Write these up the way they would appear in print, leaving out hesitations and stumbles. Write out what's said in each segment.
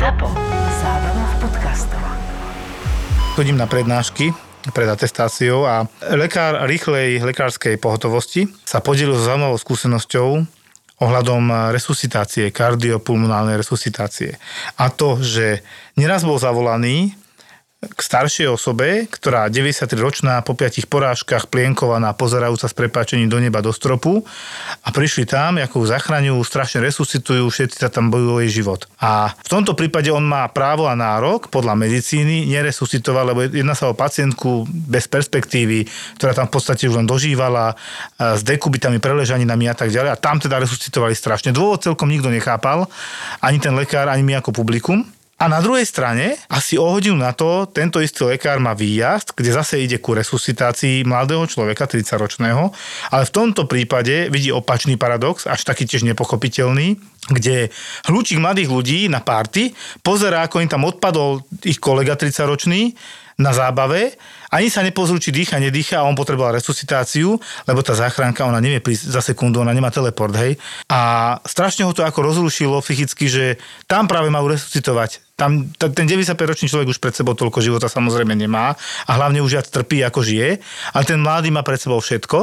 ZAPO. Zábava v podcastoch. Chodím na prednášky pred atestáciou a lekár rýchlej lekárskej pohotovosti sa podelil so zaujímavou skúsenosťou ohľadom resuscitácie, kardiopulmonálnej resuscitácie. A to, že neraz bol zavolaný k staršej osobe, ktorá 93-ročná, po 5 porážkach, plienkovaná, pozerajúca s prepáčením do neba, do stropu, a prišli tam, ako ju zachraňujú, strašne resuscitujú, všetci sa tam bojujú o jej život. A v tomto prípade on má právo a nárok podľa medicíny neresuscitovať, lebo jedná sa o pacientku bez perspektívy, ktorá tam v podstate už len dožívala s dekubitami, preležaninami a tak ďalej. A tam teda resuscitovali strašne. Dôvod celkom nikto nechápal, ani ten lekár, ani my ako publikum. A na druhej strane, asi o hodinu na to, tento istý lekár má výjazd, kde zase ide ku resuscitácii mladého človeka, 30-ročného, ale v tomto prípade vidí opačný paradox, až taký tiež nepochopiteľný, kde hľúčik mladých ľudí na párty pozerá, ako im tam odpadol ich kolega 30-ročný na zábave, ani sa nepozrú, či dýcha, nedýcha, a on potreboval resuscitáciu, lebo tá záchranka, ona nevie prísť za sekundu, ona nemá teleport, hej. A strašne ho to ako rozrušilo psychicky, že tam práve majú resuscitovať. Tam ten 95-ročný človek už pred sebou toľko života samozrejme nemá a hlavne už viac trpí, ako žije, ale ten mladý má pred sebou všetko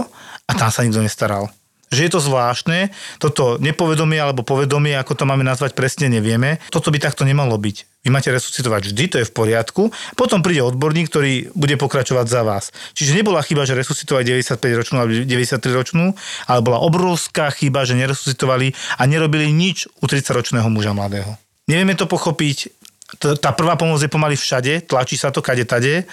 a tam sa nikto nestaral. Že je to zvláštne, toto nepovedomie alebo povedomie, ako to máme nazvať, presne nevieme. Toto by takto nemalo byť. Vy máte resuscitovať vždy, to je v poriadku. Potom príde odborník, ktorý bude pokračovať za vás. Čiže nebola chyba, že resuscitovali 95-ročnú alebo 93-ročnú, ale bola obrovská chyba, že neresuscitovali a nerobili nič u 30-ročného muža mladého. Nevieme to pochopiť. Tá prvá pomoc je pomaly všade, tlačí sa to kade tade.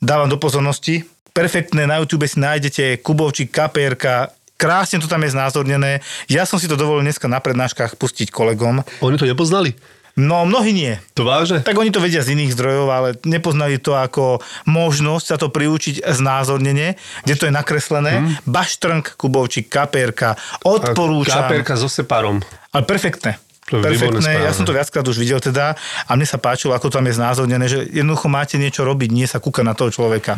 Dávam do pozornosti. Perfektné, na YouTube si nájdete Kubovci, KPR-ka. Krásne to tam je znázornené. Ja som si to dovolil dneska na prednáškach pustiť kolegom. Oni to nepoznali? No, mnohí nie. To vážne? Tak oni to vedia z iných zdrojov, ale nepoznali to ako možnosť sa to priučiť znázornenie, kde to je nakreslené. Baštrnk, Kubovci, KPR-ka. Odporúčam. KPR-ka so separom. Ale perfektné. Perfektné, ja som to viackrát už videl teda a mne sa páčilo, ako tam je znázornené, že jednoducho máte niečo robiť, nie sa kúkať na toho človeka.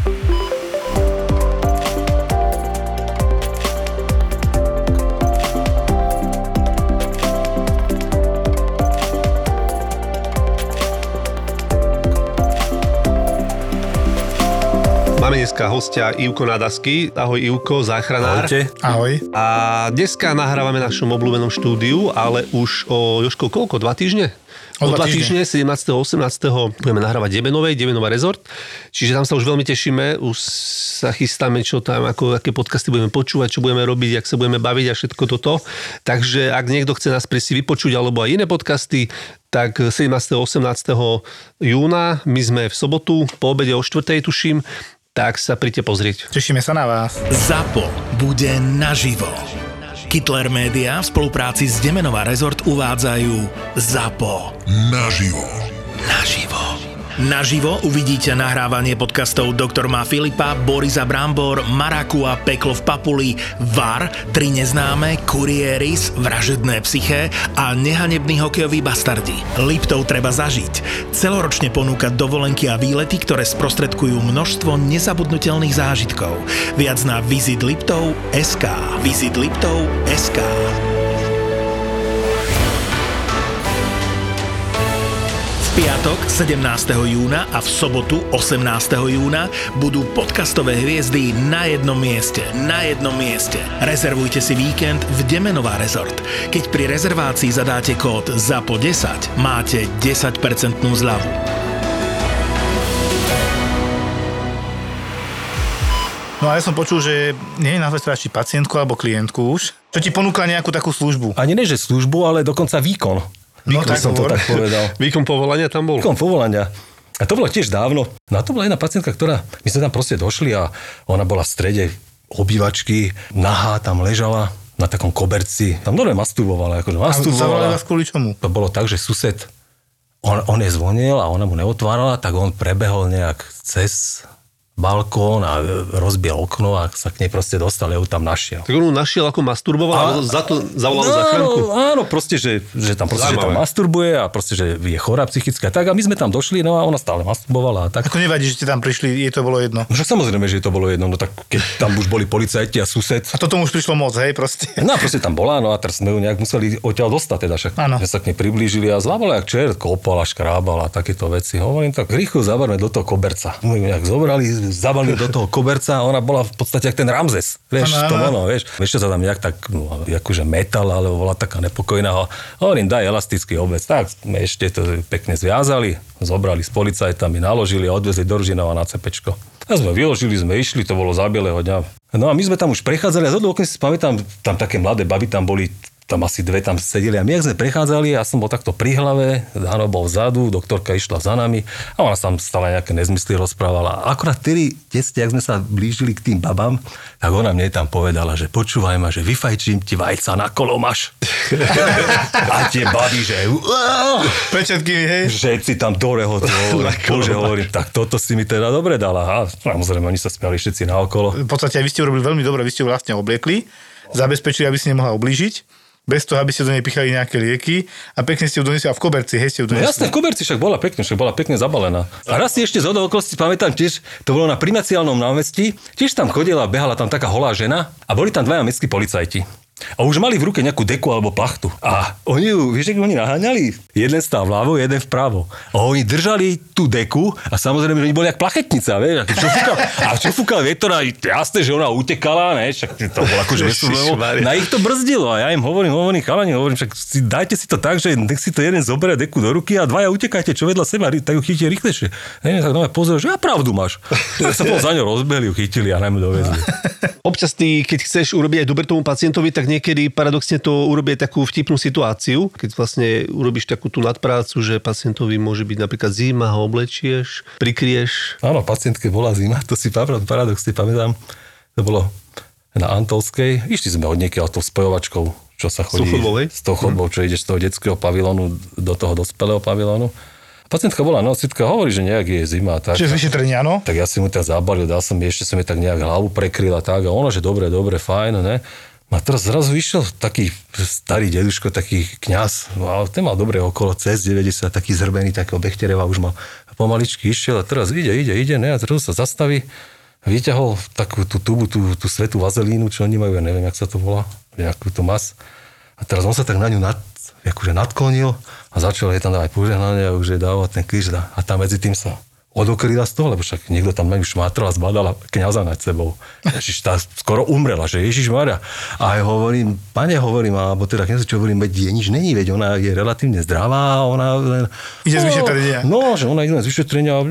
Máme dneska hostia Ivko Nadasky. Ahoj Ivko, záchranár. Ahojte. Ahoj. A dneska nahrávame v našom obľúbenom štúdiu, ale už o Jožko koľko? 2 týždne? O 2 týždne, 17. 18. budeme nahrávať Demänová Resort. Čiže tam sa už veľmi tešíme, už sa chystáme, čo tam, aké podcasty budeme počúvať, čo budeme robiť, jak sa budeme baviť a všetko toto. Takže ak niekto chce nás prísť vypočuť alebo aj iné podcasty, tak 17. 18. júna, my sme v sobotu, po obede o 4. tuším, tak sa príďte pozrieť. Tešíme sa na vás. ZAPO bude naživo. Kitler Media v spolupráci s Demänová Resort uvádzajú ZAPO. Naživo. Naživo. Naživo uvidíte nahrávanie podcastov Doktor má Filipa, Borisa Brambor, Marakua, Peklo v Papuli, VAR, Tri neznáme, Kurieris, Vražedné psyché a Nehanebný hokejový bastardi. Liptov treba zažiť. Celoročne ponúka dovolenky a výlety, ktoré sprostredkujú množstvo nezabudnutelných zážitkov. Viac na Visit Liptov SK. Visit Liptov SK. Piatok 17. júna a v sobotu 18. júna budú podcastové hviezdy na jednom mieste. Na jednom mieste. Rezervujte si víkend v Demänová Resort. Keď pri rezervácii zadáte kód ZAPO10, máte 10% zľavu. No a ja som počul, že nie je nazvať radšej pacientku alebo klientku už, čo ti ponúka nejakú takú službu. Ani nie, že službu, ale dokonca výkon. No, tak som to tak povedal. Výkon povolania tam bol. Výkon povolania. A to bolo tiež dávno. No a to bola jedna pacientka, ktorá... My sme tam proste došli a ona bola v strede obývačky, nahá tam ležala na takom koberci. Tam dobre masturbovala. A zavolala vás kvôli čomu? To bolo tak, že sused, on jej zvonil a ona mu neotvárala, tak on prebehol nejak cez balkón a rozbil okno a sa k nej proste dostal, ja ju tam našiel. Tak on ju našiel, ako masturboval a za to zavolal záchranku? Áno, proste, že tam proste, že tam masturbuje a proste, že je chorá psychická. Tak a my sme tam došli, no a ona stále masturbovala. Tak. Ako nevadí, že ste tam prišli, jej to bolo jedno? No však samozrejme, že jej to bolo jedno, no tak keď tam už boli policajti a sused. A toto mu už prišlo moc, hej, proste. No proste tam bola, no a teraz sme ju nejak museli odtiaľ dostať, teda však že sa k nej priblížili a zlávala jak čert, kopala, škrábala, takéto veci. Hovorím tak, rýchlo zaberme do toho koberca. My ju nejak zobrali, zabalil do toho koberca a ona bola v podstate jak ten Ramzes. Vieš, to ono, vieš. Ešte sa tam nejak tak, no, akože metal, ale bola taká nepokojná. Hovorím, daj elastický obec. Tak ešte to pekne zviazali, zobrali s policajtami, naložili a odvezli do Ružinova na cepečko. A sme vyložili, sme išli, to bolo za bieleho dňa. No a my sme tam už prechádzali a zhodlú okne si pamätám, tam také mladé baby tam boli, tam asi dve tam sedeli a my, jak sme prechádzali, ja som bol takto pri hlave, Hano bol vzadu, doktorka išla za nami a ona sa tam stále nejaké nezmysly rozprávala. Akorát tedy, jak sme sa blížili k tým babám, tak ona mne tam povedala, že počúvaj ma, že vyfajčím ti vajca na kolomaš. A tie baby, že pečetky, hej. Všetci tam doreho bože, hovorím, tak toto si mi teda dobre dala. Samozrejme, oni sa smiali všetci naokolo. V podstate aj vy ste urobili veľmi dobre, vy ste ju vlastne obliekli, zabezpečili, aby si nemohla oblížiť. Bez toho, aby ste do nej pichali nejaké lieky a pekne ste ju donesli a v koberci, hej, ste ju donesli. No jasné, v koberci však bola pekne zabalená. A raz si ešte z okolností pamätám tiež, to bolo na Primaciálnom námestí, tiež tam chodila, behala tam taká holá žena a boli tam dvaja mestskí policajti. A už mali v ruke nejakú deku alebo plachtu. A oni ju, vieš, ako oni naháňali? Jeden stál vľavo, jeden vpravo. A oni držali tú deku a samozrejme, že oni boli jak plachetnica, vieš? A čo fúkal vietor a jasné, že ona utekala, ne? Však to bolo akože na ich to brzdilo. A ja im hovorím, chalani, však si, dajte si to tak, že nech si to jeden zoberie deku do ruky a dvaja utekajte, čo vedľa seba, tak ju chytíte rýchlejšie. Ne, tak pozrel, že ja pravdu máš. Ja sa za ňou rozbehli, ju chytili a najmä dovezli. Občas ty, keď chceš urobiť aj dobre tomu pacientovi, tak niekedy paradoxne to urobí takú vtipnú situáciu, keď vlastne urobíš takú tú nadprácu, že pacientovi môže byť napríklad zima, ho oblečieš, prikrieš. Áno, pacientke bola zima, to si paradoxne pamätám, to bolo na Antolskej, išli sme od niekiaľ tou spojovačkou, čo sa chodí s tou chodbou, čo ideš z toho detského pavilónu do toho dospelého pavilónu. Pacientka bola nocitka, hovorí, že nejak je zima. Tak, čiže vyšetrenie, áno? Tak ja si mu teda zabalil, dal som jej, ešte som jej tak nejak hlavu prekryl a tak. A ona, že dobre, fajn, ne? A teraz zrazu vyšiel taký starý deduško, taký kňaz, ale ten mal dobre okolo cez 90, taký zrbený, takého Bechtereva už mal. A pomaličky išiel a teraz ide, ne? A teraz sa zastaví, vyťahol takú tú tubu, tú svetú vazelínu, čo oni majú, ja neviem, jak sa to volá, nejakú tú mas. A teraz on sa tak na ňu akože nadklonil a začal jej tam dávať požehnanie a už jej dávať ten kríž a tam medzi tým sa odokryla z toho, lebo však niekto tam na ňu šmátral a zbadala kňaza nad sebou. Ježiš, tá skoro umrela, že Ježišmaria. A ja hovorím, pane, alebo teda kňaz, čo hovorím, veď je nič není, veď ona je relatívne zdravá, ona len... Ide z vyšetrenia. No, že ona ide z vyšetrenia,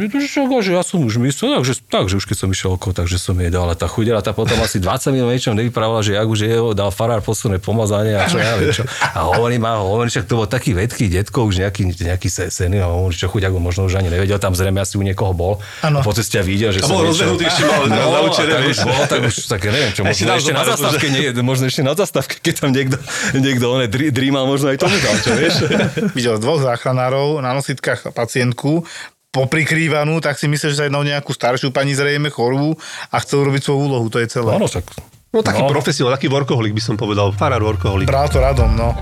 že ja som už myslel, takže už keď som išiel okolo, takže som jej dal, a tá chudela, tá potom asi 20 minút niečo nevypravila, že jak už jej dal farár posledné pomazanie a čo ja viem čo. A hovorím, však to bol taký vedký detko, už nejaký senior, hovorím, čo chuť, ako možno už ani nevedel, tam zrejme asi niekoho bol. Ano. A po ceste ja videl, že a som niečo... Tak neviem, čo možno ešte na zastávke keď tam niekto drímal, možno aj tomu tam, čo vieš. Videl dvoch záchranárov na nositkách pacientku, poprikrývanú, tak si myslíš, že sa jedná o nejakú staršiu pani zrejme, chorú a chcel robiť svoju úlohu, to je celé. Áno, tak... No taký profesionál, taký workoholik by som povedal, farár workoholik. Bral to radom, no.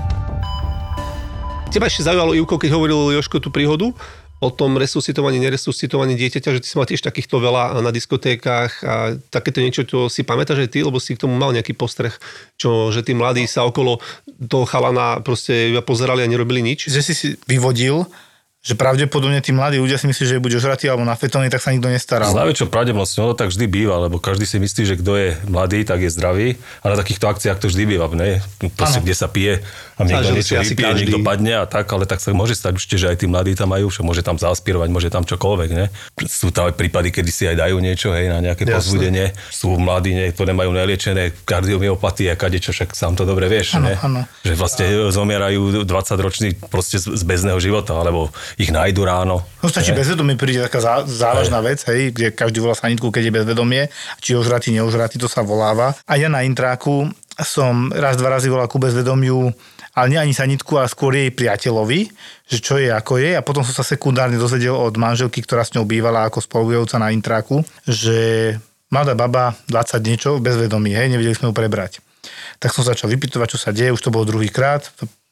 Teba ešte zaujalo, Ivko, keď hovoril Jožko tú príhodu, o tom resuscitovaní, neresuscitovaní dieťaťa, že ty si mal tiež takýchto veľa na diskotékach a takéto niečo, čo si pamätáš aj ty, lebo si k tomu mal nejaký postreh, že tí mladí sa okolo toho chalana proste pozerali a nerobili nič. Že si vyvodil, že pravdepodobne tí mladí ľudia si myslí, že bude ožratý alebo na fetóny, tak sa nikto nestaral. Známe, čo pravdepodobne, tak vždy býva, lebo každý si myslí, že kto je mladý, tak je zdravý a na takýchto akciách to vždy býva, ne? Proste, kde sa pije. A niekto niečo vypije, niekto padne a tak, ale tak sa môže stať určite, že aj tí mladí tam majú, však môže tam zaspirovať, môže tam čokoľvek, ne? Sú tam aj prípady, kedy si aj dajú niečo, hej, na nejaké pozbudenie. Sú mladí, ktoré majú neliečené kardiomyopatie a kadečo, však sám to dobre vieš, ano, ne? Ano. Že vlastne zomierajú 20-roční proste z bezného života, alebo ich nájdu ráno. No stačí bezvedomie, príde taká závažná vec, hej, kde každý volá sanitku, keď je bezvedomie, či ožratý, neožratý, to sa voláva. A ja na intráku som raz, dva razy volal ku bezvedomiu a ale nie ani sanitku, ale skôr jej priateľovi, že čo je, ako je. A potom som sa sekundárne dozvedel od manželky, ktorá s ňou bývala ako spolubývajúca na intráku, že mladá baba, 20 niečo, bezvedomí, hej, nevedeli sme ju prebrať. Tak som začal vypytovať, čo sa deje, už to bolo druhýkrát.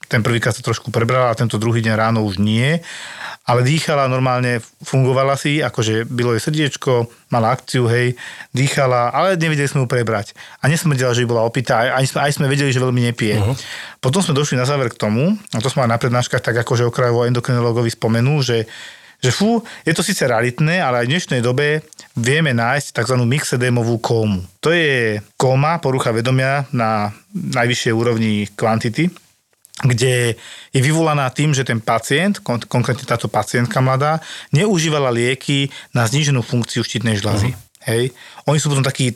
Ten prvýkrát sa trošku prebrala a tento druhý deň ráno už nie. Ale dýchala normálne, fungovala si, akože bylo jej srdiečko, mala akciu, hej, dýchala, ale nevedeli sme ju prebrať. A nesmrdila, že bola opitá, aj sme vedeli, že veľmi nepije. Uh-huh. Potom sme došli na záver k tomu, a to som mal na prednáškach tak akože okrajovo endokrinológovi spomenul, že fú, je to síce raritné, ale aj v dnešnej dobe vieme nájsť tzv. Myxedémovú kómu. To je kóma, porucha vedomia na najvyššej úrovni kvantity, kde je vyvolaná tým, že ten pacient, konkrétne táto pacientka mladá, neužívala lieky na zníženú funkciu štítnej žľazy. Uh-huh. Hej. Oni sú potom takí,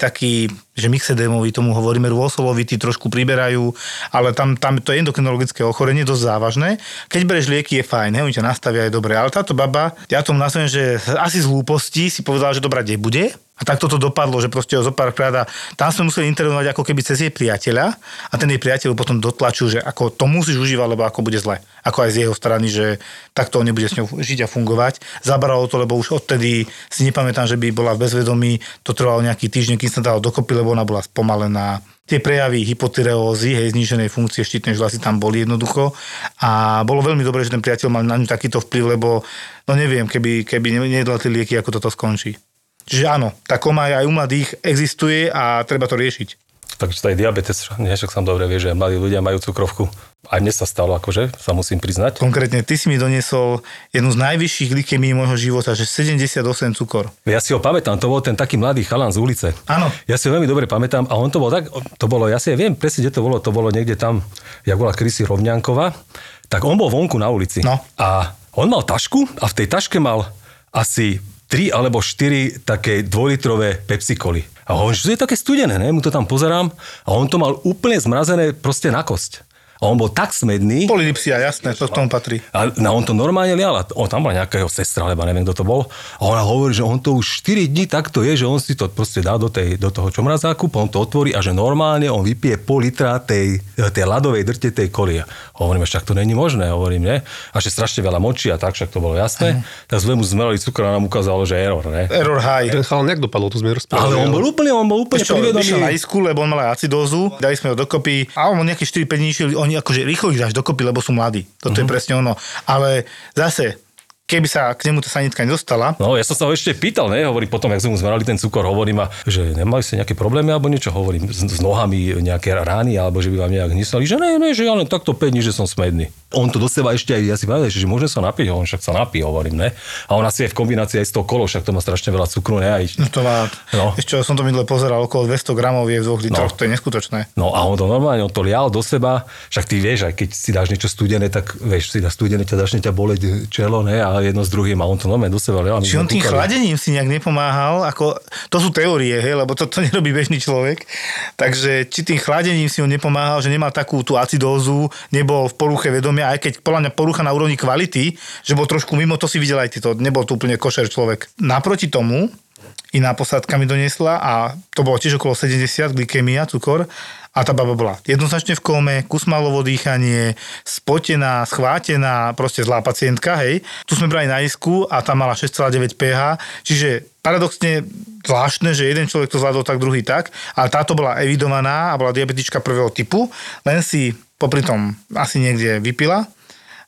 že myxedémoví, tomu hovoríme rôsolovití, trošku priberajú, ale tam to je endokrinologické ochorenie, dosť závažné. Keď bereš lieky, je fajn, hej, oni ťa nastavia, je dobré. Ale táto baba, ja tomu nazviem, že asi z hlúposti si povedala, že dobrá nebude. A takto to dopadlo, že proste ho zopárkrát a tam sme museli intervenovať ako keby cez jej priateľa a ten jej priateľ potom dotlačil, že ako to musíš užívať, lebo ako bude zle. Ako aj z jeho strany, že takto on nebude s ňou žiť a fungovať. Zabralo to, lebo už odtedy si nepamätám, že by bola v bezvedomí. To trvalo nejaký týždeň, kým sa dalo dokopy, lebo ona bola spomalená. Tie prejavy hypotyreózy, hej, zníženej funkcie štítnej žľazy tam boli jednoducho a bolo veľmi dobré, že ten priateľ mal na ňu takýto vplyv, lebo no neviem, keby nedali lieky, ako toto skončí. Čiže áno, tá koma aj u mladých existuje a treba to riešiť. Takže aj diabetes, však sám dobre vie, že mladí ľudia majú cukrovku. Aj mne sa stalo, akože, sa musím priznať. Konkrétne, ty si mi doniesol jednu z najvyšších glykemií môjho života, že 78 cukor. Ja si ho pamätám, to bol ten taký mladý chalan z ulice. Áno. Ja si ho veľmi dobre pamätám a on to bol tak, to bolo, ja si aj viem presne, kde to bolo niekde tam, jak bola kedysi Rovňankova, tak on bol vonku na ulici. No. A on mal tašku a v tej taške mal asi 3 alebo 4 také 2-litrové Pepsi-Coly. A hovorím, že to je také studené, ne? Mu to tam pozerám a on to mal úplne zmrazené proste na kosť. A on bol tak smedný. Polydipsia, jasné, to v tom patrí. A on to normálne lial. On tam bola nejaká jeho sestra, alebo neviem, kto to bol. A ona hovorí, že on to už 4 dní takto je, že on si to proste dá do toho čomrazáku, on to otvorí a že normálne on vypije 0,5 litra tej ľadovej drte tej kolie. Hovorím, však to není možné, hovorím, ne? A že strašne veľa močí a tak, však to bolo jasné. Tak sme mu zmerali cukor a nám ukázalo, že error, ne? Error high. Chal nejak dopadlo, to sme rozprávali. Ale on bol úplne privedomý. Na ISKU, lebo on mal acidózu. Dali sme ho dokopy. A on nejaké 4-5 dní šiel, akože rýchlo ich dáš dokopy, lebo sú mladí. Toto je presne ono. Ale zase, keby sa k nemu tá sanitka nedostala... No, ja som sa ho ešte pýtal, ne? Hovorím potom, jak sme mu zmerali ten cukor, hovorím a že nemali ste nejaké problémy alebo niečo, hovorím s nohami nejaké rány, alebo že by vám nejak hnisali, že ne, že ja len takto 5 dní, že som smedný. On to do seba ešte aj, ja si povedal, že môžem sa napiť, on však sa napí, hovorím, ne? A on asi je v kombinácii aj s toho kolou, však to má strašne veľa cukru, ne? Aj... No to má, no. Ešte som to minule pozeral, okolo 200 gramov je v 2 litroch, no. To je neskutočné. No a on to normálne, on to lial do seba, však ty vieš, aj keď si dáš niečo studené, tak vieš, si dáš studené, ťa začne ťa boleť čelo, ne? A jedno s druhým, a on to normálne do seba lial. Či on tým chladením si nejak nepomáhal, ako to sú teórie, hej, lebo to nerobí bežný človek. Takže či tým chladením si on nepomáhal, že nemal takú tú acidózu, nebol v poruche vedomia, aj keď podľa mňa porucha na úrovni kvality, že bol trošku mimo, to si videl aj ty, to nebol to úplne košer človek. Naproti tomu iná posádka mi doniesla a to bolo tiež okolo 70, glykemia, cukor a tá baba bola jednoznačne v kóme, kusmalovo dýchanie, spotená, schvátená, proste zlá pacientka, hej. Tu sme brali na ISKU a tam mala 6,9 pH, čiže paradoxne zvláštne, že jeden človek to zvládol tak, druhý tak, ale táto bola evidovaná a bola diabetička prvého typu, len si popri tom asi niekde vypila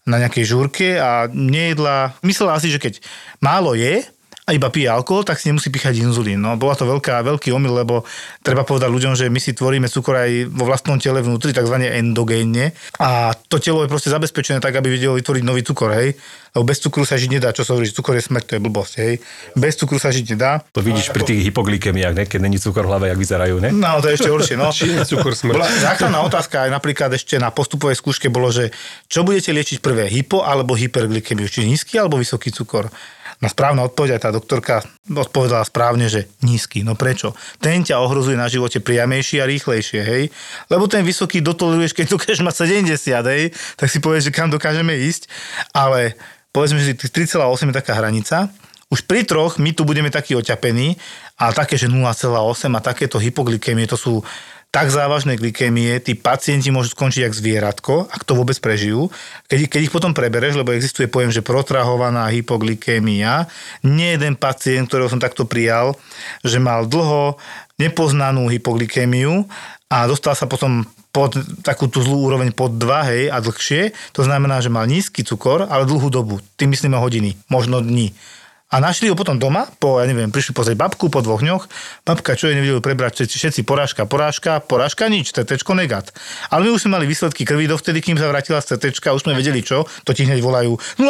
na nejakej žúrke a nejedla. Myslela asi, že keď málo je a iba pije alkohol, tak si nemusí píchať inzulín. No, bola to veľký omyl, lebo treba povedať ľuďom, že my si tvoríme cukor aj vo vlastnom tele vnútri, takzvané endogénne. A to telo je proste zabezpečené tak, aby vedelo vytvoriť nový cukor, hej. Lebo bez cukru sa žiť nedá, čo sa hovorí, že cukor je smrť, to je blbosť, hej. Bez cukru sa žiť nedá. To vidíš pri tých hypoglykemiách, ne? Keď není cukor v hlave, jak vyzerajú, ne? No, to je ešte horšie, no. Či je cukor smrť. Bola základná otázka aj napríklad ešte na postupovej skúške bolo, že čo budete liečiť prvé, hypo alebo hyperglykemiu, či nízky alebo vysoký cukor. Na správna odpoveď, aj tá doktorka odpovedala správne, že nízky. No prečo? Ten ťa ohrozuje na živote priamejšie a rýchlejšie, hej? Lebo ten vysoký dotoleruješ, keď dokážeš mať 70, hej? Tak si povieš, že kam dokážeme ísť, ale povedzme, že 3,8 je taká hranica. Už pri 3 my tu budeme takí oťapení a také, že 0,8 a takéto hypoglykemie, to sú tak závažnej glykémie, tí pacienti môžu skončiť jak zvieratko, ak to vôbec prežijú. Keď ich potom prebereš, lebo existuje pojem, že protrahovaná hypoglykémia, nie jeden pacient, ktorého som takto prijal, že mal dlho nepoznanú hypoglykémiu a dostal sa potom pod takú tú zlú úroveň pod 2, hej, a dlhšie. To znamená, že mal nízky cukor, ale dlhú dobu. Tým myslíme hodiny, možno dní. A našli ho potom doma, prišli pozrieť babku po 2 dňoch. Babka, čo je nevedeli prebrať, všetci porážka, nič, CTčko negat. Ale my už sme mali výsledky krvi dovtedy, kým sa vrátila z CTčka, už sme vedeli čo, to ti hneď volajú 0,8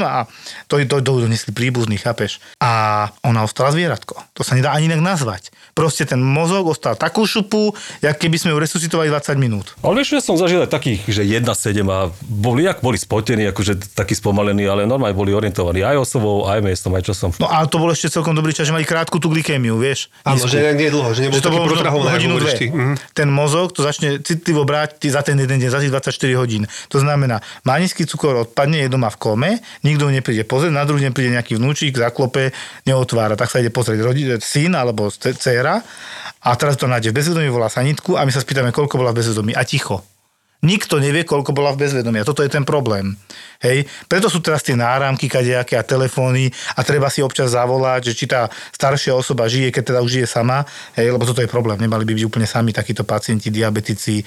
a to donesli príbuzný, chápeš. A ona ostala zvieratko. To sa nedá ani inak nazvať. Proste ten mozog ostal takú šupu, jak keby sme ju resuscitovali 20 minút. Ale vieš, ja som zažil aj takých, že 1,7 a boli spotení, akože takí spomalení, ale normálne boli orientovaní aj osobou, aj miestom, aj časom. No a to bolo ešte celkom dobrý čas, že mali krátku tú glykémiu, vieš? Áno, že nie dlho, že nebolo taký protrahované. Ten mozog to začne citlivo brať za ten jeden deň, za tých 24 hodín. To znamená, má nízky cukor, odpadne, je doma v kome, nikto nepríde pozrieť, na druhý deň príde nejaký vnúčik, zaklope, neotvára, tak sa ide pozrieť syn alebo dcéra a teraz to nájde v bezvedomí, volá sanitku a my sa spýtame, koľko bola v bezvedomí a ticho. Nikto nevie, koľko bola v bezvedomí. Toto je ten problém. Hej? Preto sú teraz tie náramky kadejaké a telefóny a treba si občas zavolať, že či tá staršia osoba žije, keď teda už žije sama, hej? Lebo toto je problém. Nemali by byť úplne sami takíto pacienti, diabetici,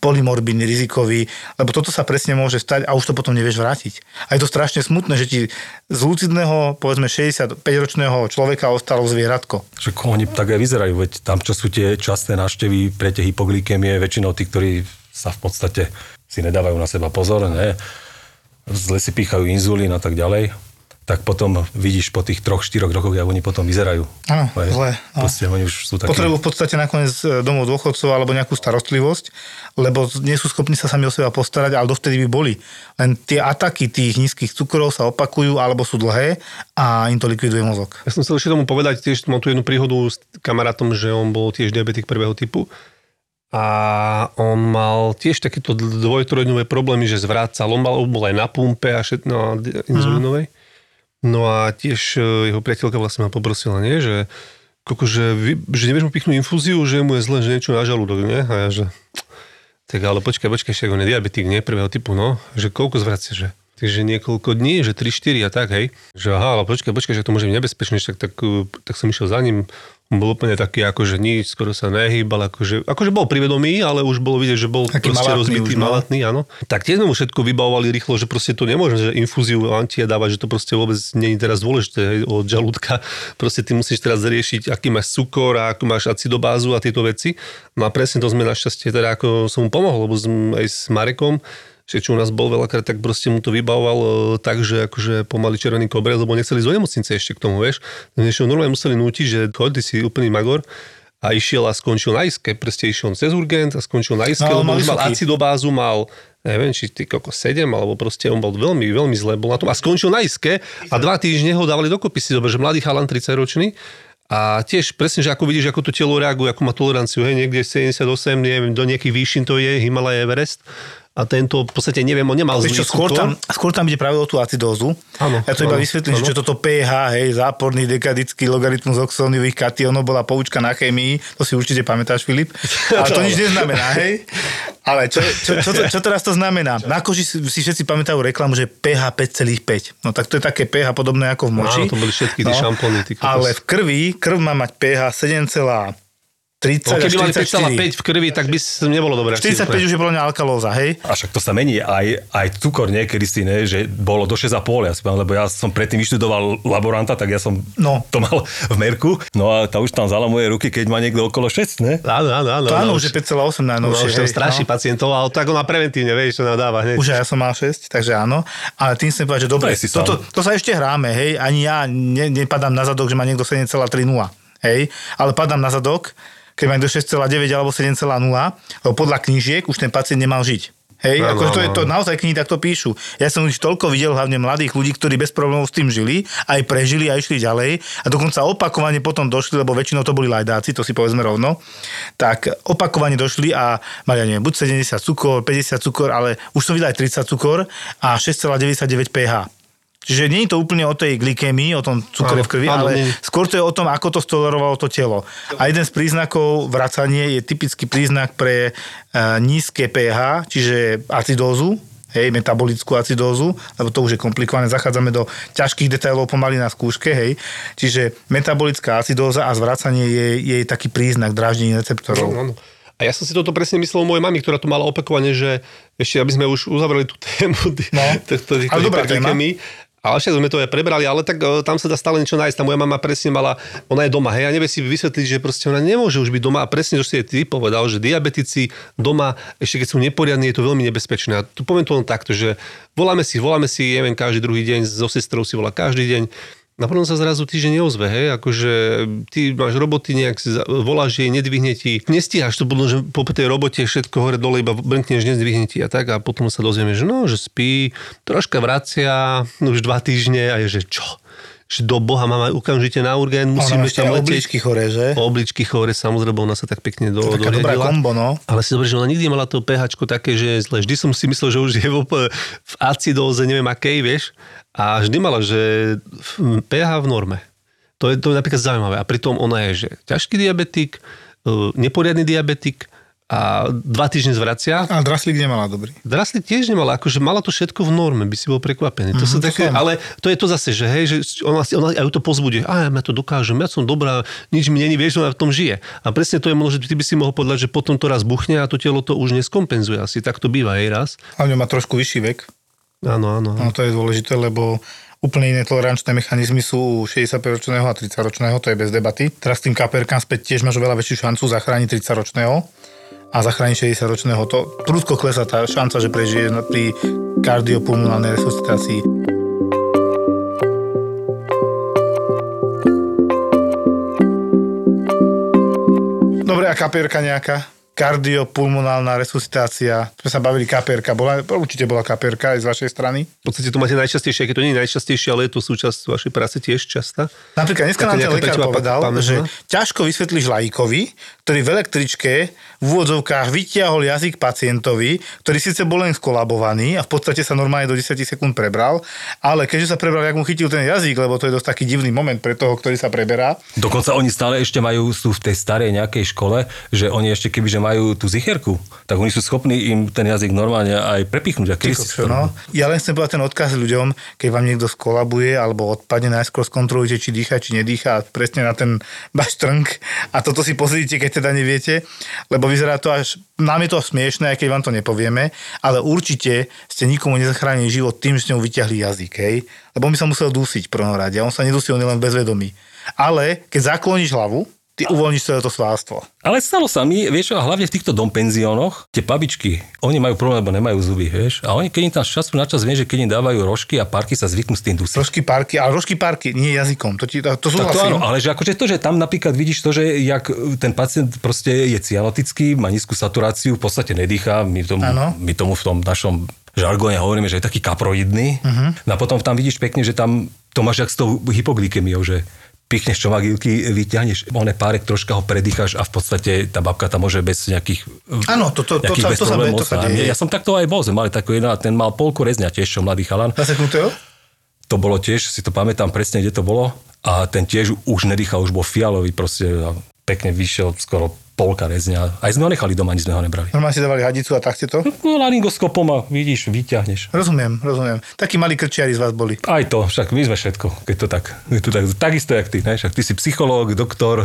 polymorbidní, rizikoví, lebo toto sa presne môže stať a už to potom nevieš vrátiť. A je to strašne smutné, že ti z lucidného, povedzme 65-ročného človeka ostalo zvieratko. Že oni tak aj vyzerajú, veď tam čo sú tie časté návštevy pre tie hypoglykémie, väčšinou tí, ktorí sa v podstate si nedávajú na seba pozor, ne? Zle si pýchajú inzulín a tak ďalej, tak potom vidíš po tých 3-4 rokoch, ako oni potom vyzerajú. Áno, zle. Proste, oni už sú takí. Potrebujú v podstate nakoniec domov dôchodcov alebo nejakú starostlivosť, lebo nie sú schopní sa sami o seba postarať, ale dovtedy by boli. Len tie ataky tých nízkych cukrov sa opakujú alebo sú dlhé a im to likviduje mozog. Ja som chcel ešte tomu povedať, tiež mal tu jednu príhodu s kamarátom, že on bol tiež diabetik prvého typu. A on mal tiež takéto 2-3-dňové problémy, že zvrácal, on bol aj na pumpe a všetko na inzulinovej. No a tiež jeho priateľka vlastne ma poprosila, nie? Že nevieš mu pichnúť infúziu, že mu je zle, že niečo na žalúdok, nie? A ja, že tak ale počkaj, však on je diabetik, nie? Prvého typu, no. Že koľko zvracia, že? Takže niekoľko dní, že 3-4 a tak, hej. Že aha, ale počkaj, že to môže byť nebezpečné, tak som išiel za ním. Bol úplne taký, akože nič, skoro sa nehýbal, akože bol pri vedomí, ale už bolo vidieť, že bol taký proste rozbitý, malatný, áno. Tak tiež sme mu všetko vybavovali rýchlo, že proste to nemôžem, že infúziu antia dávať, že to proste vôbec nie je teraz dôležité od žalúdka. Proste ty musíš teraz riešiť, aký máš cukor a akú máš acidobázu a tieto veci. No a presne to sme našťastie, teda ako som mu pomohol, lebo aj s Marekom, že čo u nás bol veľakrát, tak proste mu to vybavoval tak, že akože pomaly červený koberec, lebo nechceli ísť do nemocnice ešte k tomu, vieš. Normálne museli nútiť, že choď, ty si úplný magor a išiel a skončil na ISKE, proste išiel cez urgent a skončil na ISKE, no, lebo mal acidobázu, mal neviem, či ty koľko, 7, alebo proste on bol veľmi, veľmi zle, bol na tom a skončil na ISKE a 2 týždne ho dávali dokopy si dobre, že mladý chalan 30-ročný. A tiež presne, že ako vidíš, ako to telo reaguje, ako má toleranciu, hej, niekde 78, neviem, do nejakých výšin to je, Himalaj, Everest. A tento, v podstate neviem, on nemal zlý cukor. Skôr tam ide práve o tú acidózu. Áno. Ja to iba vysvetlím, že čo toto pH, hej, záporný dekadický logaritmus oxóniových kationov bola poučka na chémii, to si určite pamätáš, Filip. Ale to nič neznamená, hej. Ale čo teraz to znamená? Na koži si všetci pamätajú reklamu, že pH 5,5. No tak to je také pH podobné ako v moči. Áno, to boli všetky tie šampóny. Ale v krv má mať pH 7,5. 30 keby mali 5,5 v krvi, tak by som nebolo dobré. 45 už je plná alkalóza, hej? A však to sa mení aj cukor niekedy si, ne, že bolo do 6,5, lebo ja som predtým vyštudoval laboranta, tak ja som to mal v merku. No a tá už tam zalamuje ruky, keď má niekto okolo 6, ne? Áno. To áno, už je 5,8 najnovšie. Už to straší pacientov, ale tak ona preventívne, vieš, čo nám dáva hneď. Už ja som mal 6, takže áno. Ale tým som povedal, že dobre, to sa ešte hráme, hej? Ani ja nepadám na zadok, že má niekto 7,30, hej? Ale padám na zadok, keď mám do 6,9 alebo 7,0, podľa knížiek už ten pacient nemal žiť. Hej, no, akože to je to, naozaj knihy takto píšu. Ja som už toľko videl, hlavne mladých ľudí, ktorí bez problémov s tým žili, aj prežili, aj išli ďalej a dokonca opakovane potom došli, lebo väčšinou to boli lajdáci, to si povedzme rovno, tak opakovane došli a mali, neviem, buď 70 cukor, 50 cukor, ale už som videl aj 30 cukor a 6,99 pH. Čiže nie je to úplne o tej glykémii, o tom cukre v krvi, ale skôr to je o tom, ako to stolerovalo to telo. A jeden z príznakov vracanie je typický príznak pre nízke pH, čiže acidózu, hej, metabolickú acidózu, lebo to už je komplikované, zachádzame do ťažkých detailov pomaly na skúške, hej. Čiže metabolická acidóza a zvracanie je jej taký príznak dráždenia receptorov. No. A ja som si toto presne myslel o mojej mami, ktorá to mala opakovane, že ešte, aby sme už uzavreli tú tému hyperglykémii. Ale však sme to aj prebrali, ale tak tam sa dá stále niečo nájsť. Tá moja mama presne mala, ona je doma, hej, a nevie si vysvetliť, že proste ona nemôže už byť doma a presne, čo si aj ty povedal, že diabetici doma, ešte keď sú neporiadni, je to veľmi nebezpečné. A tu poviem to len takto, že voláme si, neviem, každý druhý deň, so sestrou si volá každý deň. Napríklad sa zrazu týždeň neozve, hej, akože ty máš roboty, nejak si voláš jej, nedvihne ti, nestíhaš to, že po tej robote všetko hore dole iba brnkneš, nedvihne ti a tak, a potom sa dozvieme, že no, že spí, troška vracia, no už 2 týždne a je, že čo? Že do Boha, máme ukamžite na urgén, musíme tam letieť. Obličky chore, že? Obličky chore, samozrejme, ona sa tak pekne doriadila. To je taká dobrá kombo, no. Ale si dobré, že ona nikdy mala to pH-čko také, že je zle. Vždy som si myslel, že už je v acidóze, neviem akej, vieš. A vždy mala, že pH v norme. To je napríklad zaujímavé. A pritom ona je, že ťažký diabetik, neporiadny diabetik, a 2 týždne zvracia. A draslík nemala dobrý. Draslík tiež nemala, akože mala to všetko v norme, by si bol prekvapený. To také, ale to je to zase, že hej, že ona aj to pozbudí. A ja to dokážem, ja som dobrá, nič mi není, vieš, ona v tom žije. A presne to je možno, že ty by si mohol povedať, že potom to raz buchne a to telo to už neskompenzuje asi. Tak to býva aj raz. A mňa má trošku vyšší vek. Áno. No to je dôležité, lebo úplne iné tolerančné mechanizmy sú 65-ročného a 30-ročného, to je bez debaty. Teraz tým kaperkám späť tiež máš veľa väčšiu šancu zachrániť 30-ročného. A zachrániť 60-ročného, to prudko klesá tá šanca, že prežije pri kardiopulmonálnej resuscitácii. Dobre, a kapierka nejaká? Kardiopulmonálna resuscitácia. Sme sa bavili kapierka. Určite bola kapierka aj z vašej strany. V podstate tu máte najčastejšie, keď to nie je najčastejšie, ale je to súčasť vašej práce tiež častá. Napríklad dneska nám ten lekár povedal, že ťažko vysvetlíš laikovi, ktorý v električke v úvodzovkách vytiahol jazyk pacientovi, ktorý síce bol len skolabovaný a v podstate sa normálne do 10 sekúnd prebral, ale keďže sa prebral, jak mu chytil ten jazyk, lebo to je dosť taký divný moment pre toho, ktorý sa preberá. Dokonca oni stále ešte sú v tej starej nejakej škole, že oni ešte kebyže majú tú zicherku, tak oni sú schopní im ten jazyk normálne aj prepichnúť. Ja len chcem povedať ten odkaz ľuďom, keď vám niekto skolabuje alebo odpadne, najskôr skontrolujte, či dýcha, či nedýcha, presne na ten baštrnk. A toto si pozrite, keď teda neviete, lebo vyzerá to až, nám je to smiešné, aj keď vám to nepovieme, ale určite ste nikomu nezachránili život tým, že ste mu vyťahli jazyk, hej? Lebo my sa musel dusiť v prvom rade, on sa nedusil, on je len bezvedomý. Ale keď zakloníš hlavu, ty uvoľníš celé to svárstvo. Ale stalo sa mi, vieš, a hlavne v týchto dompenziónoch, tie babičky, oni majú problém, lebo nemajú zuby, vieš. A oni, keď im tam z času na čas, viem, že keď im dávajú rožky a parky, sa zvyknú s tým dusiť. Rožky, parky, nie jazykom. To sú vlastne. Áno, ale že akože to, že tam napríklad vidíš to, že jak ten pacient proste je cianotický, má nízku saturáciu, v podstate nedýchá, my tomu v tom našom žargóne hovoríme, že je taký kaproidný. Uh-huh. A potom tam vidíš pekne, že tam to máš jak s tou hypoglykemiou, že pichneš čomagilky, vyťahneš oné párek, troška ho predýcháš a v podstate tá babka tam môže bez nejakých... Áno, to sa deje. Ja som takto aj bol, sme mali takú jedná, ten mal polku rezňa tiež, čo mladý chalan. Naseknutého? To bolo tiež, si to pamätám presne, kde to bolo a ten tiež už nedýchal, už bol fialový, proste pekne vyšiel skoro polka rezňa. Aj sme ho nechali doma, ani sme ho nebrali. Normálne si dávali hadicu a tak ste to? No, laryngoskopom a vidíš, vyťahneš. Rozumiem. Takí malí krčiari z vás boli. Aj to, však my sme všetko, keď to tak. Takisto jak ty, ne? Však ty si psychológ, doktor,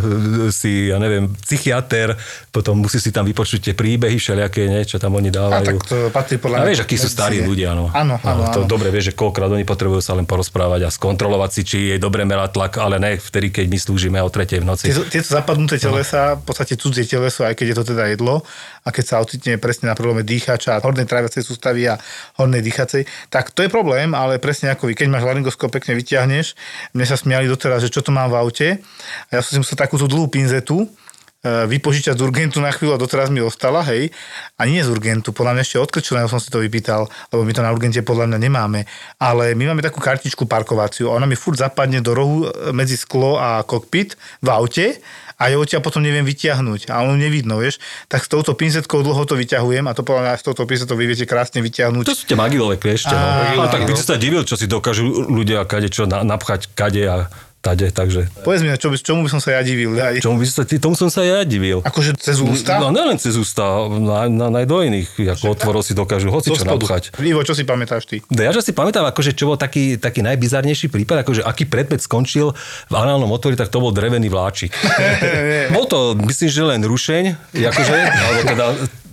si, ja neviem, psychiater, potom musíš si tam vypočuť tie príbehy všelijaké, ne? Čo tam oni dávajú. A tak to patrí podľa mňa. A vieš, akí sú starí ľudia, no. Áno. To dobre, vieš, že koľkrát oni potrebujú sa len porozprávať a skontrolovať si, či jej dobre merá tlak, ale ne vtedy, keď my slúžime o 3:00 v noci. Tieto zapadnuté telesa v podstate teleso, aj keď je to teda jedlo a keď sa ocitne presne na prelome dýchača, hornej tráviacej sústavy a hornej dýchacej, tak to je problém, ale presne ako vy, keď máš laryngoskop, pekne vyťahneš. Mne sa smiali doteraz, že čo to mám v aute a ja som si musel takúto dlhú pinzetu vypožičať z Urgentu na chvíľu a doteraz mi ostala, hej. A nie z Urgentu, podľa mňa ešte od Krčilného som si to vypýtal, lebo my to na Urgente podľa mňa nemáme. Ale my máme takú kartičku parkovaciu a ona mi furt zapadne do rohu medzi sklo a kokpit v aute a ja ho ťa potom neviem vyťahnuť a ono nevidno, vieš. Tak s touto pinzetkou dlho to vyťahujem a to podľa mňa s touto pinzetou vy viete krásne vyťahnuť. To sú tie magilové kliešte, no. Tak by si sa divil, čo si dokážu ľudia kade čo napchať kade a tade, takže. Povedz mi, čomu by som sa ja divil? Čomu by sa, tomu som sa ja divil. Akože cez ústa? No nielen cez ústa, aj do iných otvorov si dokážu hocičo napchať. Ivo, čo si pamätáš ty? Ja že si pamätám, akože čo bol taký najbizarnejší prípad, akože aký predmet skončil v análnom otvore, tak to bol drevený vláčik. Bol to, myslím, že len rušeň, akože, alebo teda...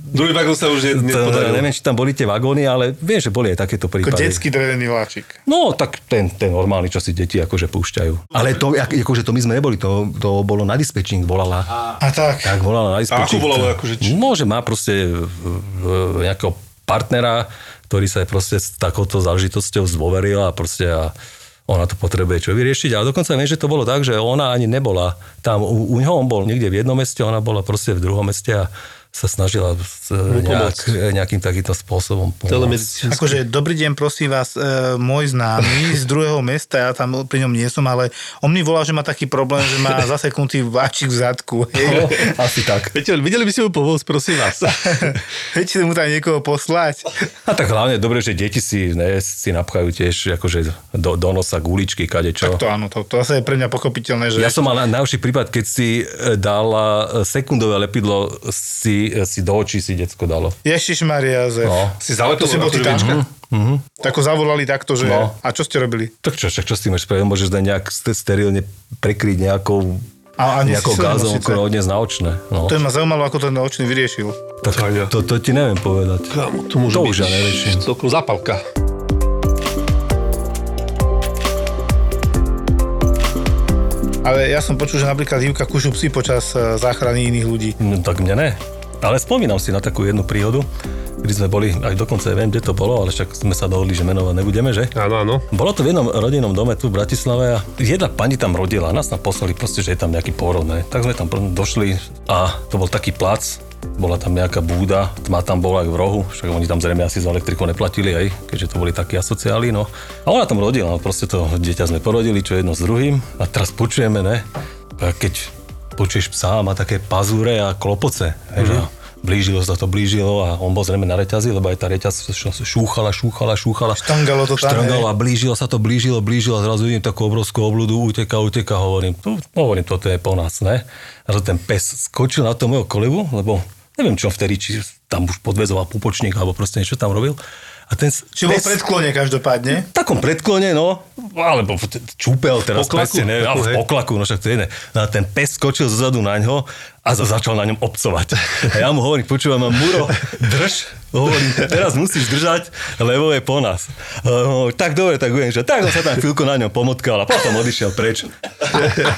Druhý vagón sa už nepodaril. Neviem, či tam boli tie vagóny, ale viem, že boli aj takéto prípady. Ako detský drevený vláčik. No, tak ten normálny, čo si deti akože púšťajú. Ale to, akože to my sme neboli, to bolo na dispečing, volala. A tak. Tak volala na dispečing. A ako volala akože? Môže, má proste nejakého partnera, ktorý sa proste s takouto záležitosťou zdôveril a proste... Ona to potrebuje čo vyriešiť, ale dokonca viem, že to bolo tak, že ona ani nebola tam. U ňoho on bol niekde v jednom meste, ona bola proste v druhom meste a sa snažila nejakým takýmto spôsobom pomôcť. Akože, dobrý deň, prosím vás, môj známy z druhého mesta, ja tam pri ňom nie som, ale on mi volá, že má taký problém, že má zaseknutý váčik v zadku. No, asi tak. Videli by si mu pomôcť, prosím vás. Viete mu tam niekoho poslať? A tak hlavne dobre, že deti si napchajú tiež akože do nosa guličky, kadečo. Tak to áno, to zase je pre mňa pochopiteľné. Že... Ja som mal najhorší prípad, keď si dala sekundové lepidlo, si do očí si decko dalo. Ježišmaria, Jozef. No. Si zalepil na trvička. Tako zavolali takto, že... No. A čo ste robili? Tak čo s tým máš spraviť? Môžeš dať nejak sterilne prekryť nejakou... A nejakou gázom okolo dnes na očné. No. To je ma zaujímalo, ako to na očný vyriešil. Tak to ti neviem povedať. Kámo, to môže byť. To už ja nevieším. Celkom zápalka. Ale ja som počul, že napríklad Ivka kužú psi počas záchrany iných ľudí. No tak mne ne. Ale spomínam si na takú jednu príhodu, kedy sme boli, aj dokonca viem, kde to bolo, ale však sme sa dohodli, že menovať nebudeme, že? Áno. Bolo to v jednom rodinnom dome tu v Bratislave a jedna pani tam rodila. Nás tam poslali proste, že je tam nejaký pôrod, ne? Tak sme tam došli a to bol taký plac, bola tam nejaká búda, tma tam bola aj v rohu, však oni tam zrejme asi za elektriku neplatili, aj, keďže to boli takí asociáli, no. A ona tam rodila, no proste to dieťa sme porodili, čo jedno s druhým a teraz počujeme, ne? A keď počuješ psa, má také pazúre a klopoce, blížilo sa to a on bol zrejme na reťazi, lebo aj tá reťaz šúchala. Štangalo to tam. Štangalo a blížilo sa to a zrazu vidím takú obrovskú obľudu, uteká, hovorím, toto je po nás, ne? A to ten pes skočil na to mojho kolegu, lebo neviem čo vtedy, či tam už podvezoval pupočník, alebo proste niečo tam robil. A ten čiže bol v predklone každopádne? V takom predklone, no. Alebo čúpel teraz presne, neviem, ale v poklaku, no však to je jedné. A ten pes skočil zozadu na ňo a začal na ňom obcovať. A ja mu hovorím, počúvam, Muro, drž. Hovorím, teraz musíš držať, lebo je po nás. Tak dobre, tak budem, že tak sa tam chvíľku na ňom pomotkal a potom odišiel preč.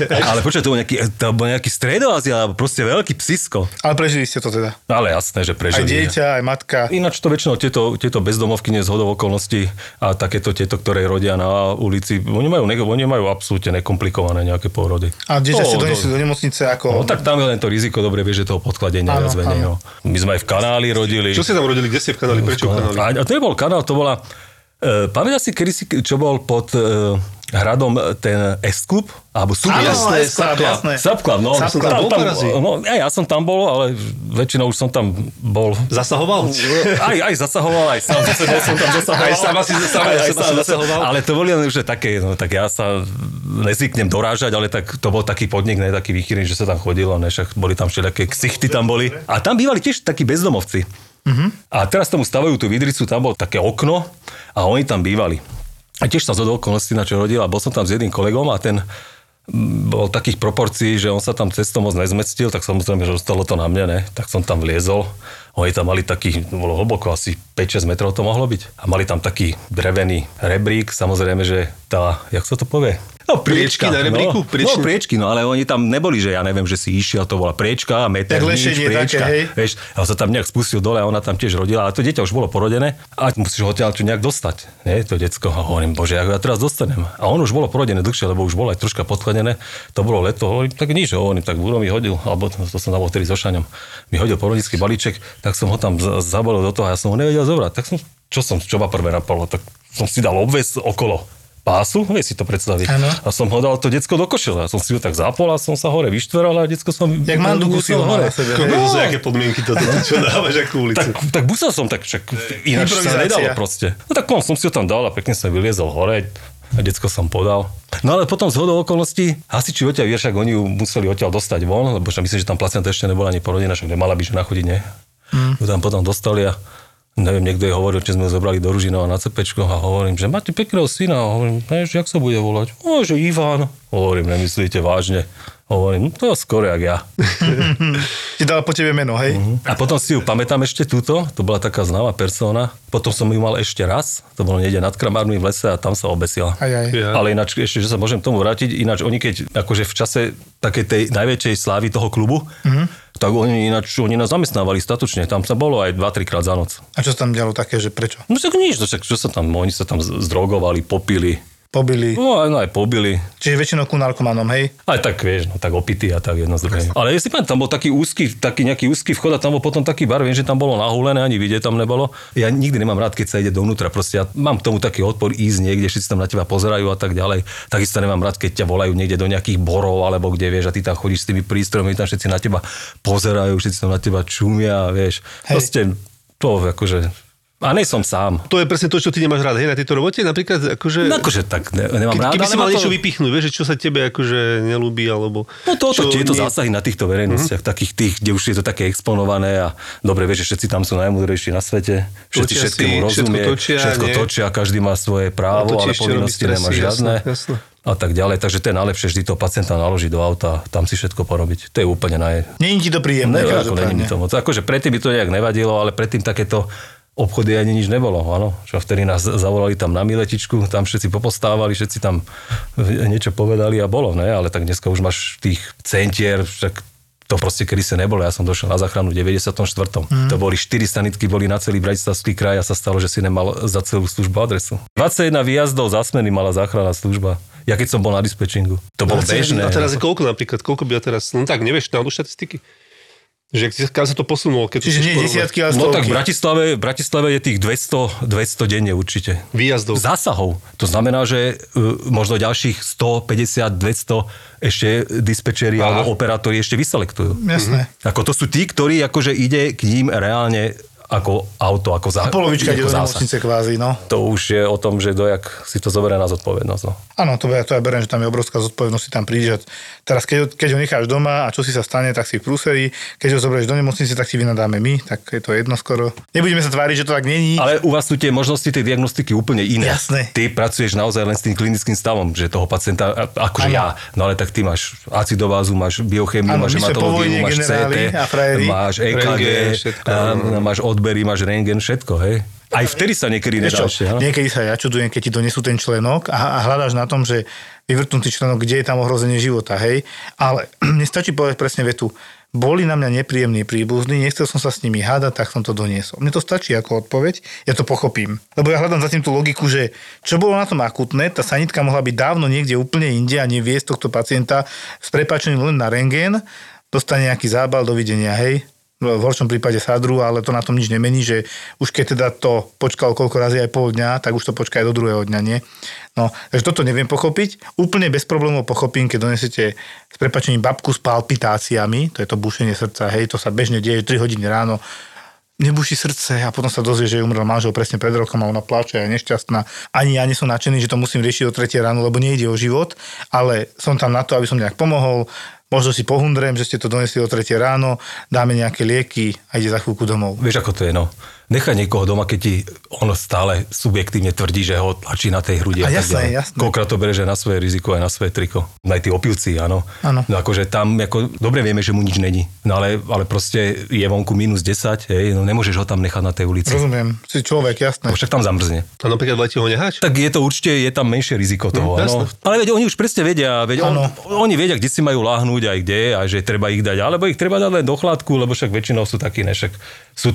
Ale počúva, to bol nejaký Stredoázia, alebo proste veľký psisko. Ale prežili ste to teda? Ale jasné, že prežili. Aj dieťa, aj matka. Ináč to väčšinou tieto bezdomovky nezhodov okolností a takéto tieto, ktoré rodia na ulici, oni majú absolútne nekomplikované nejaké pôrody. A dieťa ste donesli do nemocnice ako... No tak tam je len to riziko, dobre vieš, že toho podkladenia viac menej. No. My sme aj v kanáli rodili. Čo ste tam rodili? Kde ste v kanáli? Prečo v kanáli? A to nebol kanál, to bola... Pamätáš si, kedy si, čo bol pod... hradom ten S-klub, alebo Subklub, no. Ja som tam bol, ale väčšinou už som tam bol. Zasahoval? Aj zasahoval, aj sám som tam zasahoval. Aj sám zasahoval. Ale to boli len už také, no tak ja sa nezvyknem dorážať, ale tak to bol taký podnik, ne taký výchyrný, že sa tam chodilo, ne však boli tam všelijaké ksichty tam boli. A tam bývali tiež takí bezdomovci. A teraz tomu stavajú tú vidricu, tam bolo také okno a oni tam bývali. A tiež sa zhodol okolností na čo rodil a bol som tam s jedným kolegom a ten bol takých proporcií, že on sa tam cestou moc nezmestil, tak samozrejme, že ostalo to na mne, ne? Tak som tam vliezol. Oni tam mali taký, bolo hlboko, asi 5-6 metrov to mohlo byť. A mali tam taký drevený rebrík, samozrejme, že tá, jak sa to povie? No, priečka. Na rebríku? No, priečky, no, ale oni tam neboli, že ja neviem, že si išiel, to bola priečka, meter, nič, priečka. Vieš, ja sa tam nejak spustil dole a ona tam tiež rodila, ale to dieťa už bolo porodené a musíš ho teda tu nejak dostať, nie, to decko. A hovorím, bože, ako ja teraz dostanem. A on už bolo porodené dlhšie, lebo už bolo aj troška podkladené, to bolo leto, hovorím, tak nič, hovorím, tak Buro mi hodil, alebo to som tam bol vtedy so Šaňom, mi hodil porodičský balíček, tak som ho tam zabalil do toho a ja som ho nevedel zobrať, tak čo ma prvé napadlo, tak som si dal obväz okolo pásu, vieš si to predstaviť. Ano. A som ho dal to decko do košela. Som si ho tak zapol a som sa hore vyštveral a decko som... Jak manduku si ho hore. To sú nejaké podmienky toto, čo dávaš akú ulicu. Tak musel som, tak však ináč sa nedalo proste. No tak som si ho tam dal a pekne sa vyliezol hore a decko som podal. No ale potom zhodou okolností hasiči odtiaľ vieš, ak oni ju museli odtiaľ dostať von, lebo myslím, že tam placenta ešte nebola ani porodená, však nemala by žena chodiť, nie? Ju tam potom dostali a neviem, niekto jej hovoril, že sme ho zobrali do Ružinova na cepečko a hovorím, že máte pekného syna. A hovorím, že jak sa bude volať? Že Ivan. Hovorím, nemyslíte vážne. Hovorím, to skoro jak ja. Ti dala po tebe meno, hej? A potom si ju pamätám ešte túto, to bola taká známa persona. Potom som ju mal ešte raz, to bolo niekde nad Kramármi v lese a tam sa obesila. Aj. Ale ináč, ešte, že sa môžem tomu vrátiť, ináč oni keď, akože v čase takej tej najväčšej slávy toho klubu, tak oni nás zamestnávali statočne. Tam sa bolo aj 2-3 krát za noc. A čo sa tam dialo také, že prečo? No tak nič, oni sa tam zdrogovali, popili. Pobili. No aj pobili. Čiže väčšinou ku narkomanom, hej? Aj tak, vieš, tak opity a tak jedno z druhého. Ale ja si pamätám, tam bol taký nejaký úzky vchod a tam bol potom taký bar, viem, že tam bolo nahulené, ani vidieť tam nebolo. Ja nikdy nemám rád, keď sa ide dovnútra, proste ja mám k tomu taký odpor ísť niekde, všetci tam na teba pozerajú a tak ďalej. Takisto nemám rád, keď ťa volajú niekde do nejakých borov, alebo kde, vieš, a ty tam chodíš s tými prístrojmi, tam všetci na teba pozerajú, všetci tam na teba čumia, vieš. Proste to akože... A nej som sám. To je presne to, čo ty nemáš rád, hej, na tejto robote, napríklad, akože... No akože tak, nemám rád, ale... Keby si mal niečo vypichnúť, vieš, čo sa tebe akože nelúbi, alebo... No toto, tieto zásahy na týchto verejnostiach, takých tých, kde už je to také exponované a dobre, vieš, že všetci tam sú najmudrejší na svete, všetci všetkému rozumie, všetko točia, každý má svoje právo, ale povinnosti nemá žiadne. Jasné. A tak ďalej. Takže to je najlepšie vždy toho pacienta naložiť do auta, tam si všetko porobiť. To je úplne naj... Není ti to príjemné? Akože predtým by to nejak nevadilo, ale predtým takéto obchody ani nič nebolo, áno. Čo vtedy nás zavolali tam na Miletičku, tam všetci popostávali, všetci tam niečo povedali a bolo, ne? Ale tak dneska už máš tých centier, tak to proste kedy sa nebolo. Ja som došiel na záchranu v 94. To boli 4 sanitky, boli na celý Bratislavský kraj a sa stalo, že si nemal za celú službu adresu. 21 výjazdov za smeny mala záchranná služba. Ja keď som bol na dispečingu, to bolo bežné. A teraz je koľko napríklad? Koľko by teraz? No tak nevieš, na štatistiky. Že kam sa to posunulo? Čiže nie desiatky, ale stovky. No tak v Bratislave je tých 200 denne určite. Výjazdov. Zásahov. To znamená, že možno ďalších 150, 200 ešte dispečeri alebo operátori ešte vyselektujú. Jasné. Ako to sú tí, ktorí akože ide k ním reálne ako auto, ako zásah. A polovička ide do nemocnice kvázi, no. To už je o tom, že dojak si to zoberie na zodpovednosť, no. Áno, to ja beriem, že tam je obrovská zodpovednosť, si tam prídeš. Teraz, keď ho necháš doma a čo si sa stane, tak si v prúseri. Keď ho zoberieš do nemocnice, tak si vynadáme my, tak je to jedno skoro. Nebudeme sa tváriť, že to tak není. Ale u vás sú tie možnosti tej diagnostiky úplne iné. Jasné. Ty pracuješ naozaj len s tým klinickým stavom, že toho pacienta, akože ja, no ale tak ty máš acidobázu, máš biochémiu, máš hematológiu, máš CT, máš EKG, máš odbery, máš rentgen, všetko, hej? Aj vtedy sa niekedy nedáš. Niekedy sa ja čudujem, keď ti donesú ten členok a hľadáš na tom, že vyvrtnutý členok, kde je tam ohrozenie života, hej? Ale nestačí povedať presne vetu. Boli na mňa nepríjemní príbuzní, nechcel som sa s nimi hádať, tak som to doniesol. Mne to stačí ako odpoveď, ja to pochopím. Lebo ja hľadám za tým tú logiku, že čo bolo na tom akutné, tá sanitka mohla byť dávno niekde úplne inde a neviesť tohto pacienta s prepáčením len na rentgen, dostane nejaký zábal, dovidenia, hej? V horšom prípade sadru, ale to na tom nič nemení, že už keď teda to počkalo koľko razy aj pol dňa, tak už to počká aj do druhého dňa, nie? No, takže toto neviem pochopiť. Úplne bez problémov pochopím, keď donesete s prepáčením babku s palpitáciami, to je to bušenie srdca, hej, to sa bežne deje 3 hodiny ráno, nebuší srdce a potom sa dozvie, že umrel manžel presne pred rokom a ona pláče a je nešťastná. Ani ja nie som nadšený, že to musím riešiť o 3 ráno, lebo nejde o život, ale som tam na to, aby som nejak pomohol. Možno si pohundrem, že ste to donesli o 3 ráno, dáme nejaké lieky a ide za chvíľku domov. Vieš, ako to je, no. nechať niekoho doma, keď ti on stále subjektívne tvrdí, že ho tlačí na tej hrudi. A jasné, jasné. Koľkrát to berie, že na svoje riziko aj na svoje triko. Aj tí opilci, áno. Áno. No akože tam, ako, dobre vieme, že mu nič není. No ale proste je vonku -10, hej, no nemôžeš ho tam nechať na tej ulici. Rozumiem, si človek, jasné. No, však tam zamrzne. A napríklad v lete ho necháš? Tak je to určite, je tam menšie riziko toho, áno. Ale veď, oni už presne vedia, oni vedia, kde si majú láhnuť aj kde, a že treba ich dať, alebo ich treba dať len do chladku, lebo však väčšinou sú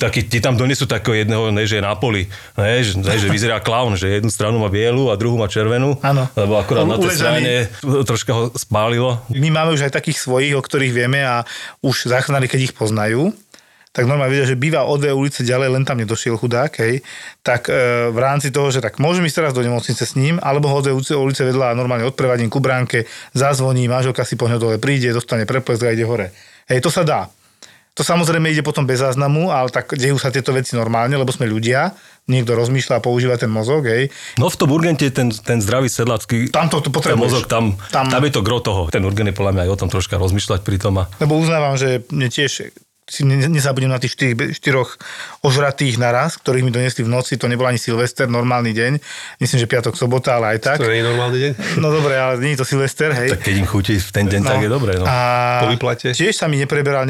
takí, ti tam donesú takého jedného, ne, že je na poli, ne, že vyzerá klaun, že jednu stranu má bielu a druhú má červenú, ano. Lebo akorát na tej strane troška ho spálilo. My máme už aj takých svojich, o ktorých vieme a už záchranári, keď ich poznajú, tak normálne vedia, že býva o dve ulice ďalej, len tam nedošiel chudák, hej, tak v rámci toho, že tak môžem ísť teraz do nemocnice s ním, alebo ho o dve ulice vedľa a normálne odprevadím ku bránke, zazvoní, manželka si po ňom dole príde, dostane preplesk a ide hore. Hej, to sa dá. To samozrejme ide potom bez záznamu, ale tak dejú sa tieto veci normálne, lebo sme ľudia, niekto rozmýšľa a používa ten mozog, hej. No v tom urgente ten zdravý sedlácky mozog, tam je to gro toho. Ten urgent je podľa mňa aj o tom troška rozmýšľať pri tom. Lebo uznávam, že mne tiež si nezabudnem na tých štyroch ožratých naraz, ktorých mi donesli v noci, to nebol ani Silvester, normálny deň. Myslím, že piatok, sobota, ale aj tak. To nie je normálny deň? No dobre, ale nie je to Silvester, hej. Tak keď im chutí v ten deň, no, tak je dobre, no. A po vyplate. Tiež sa mi nepreberal,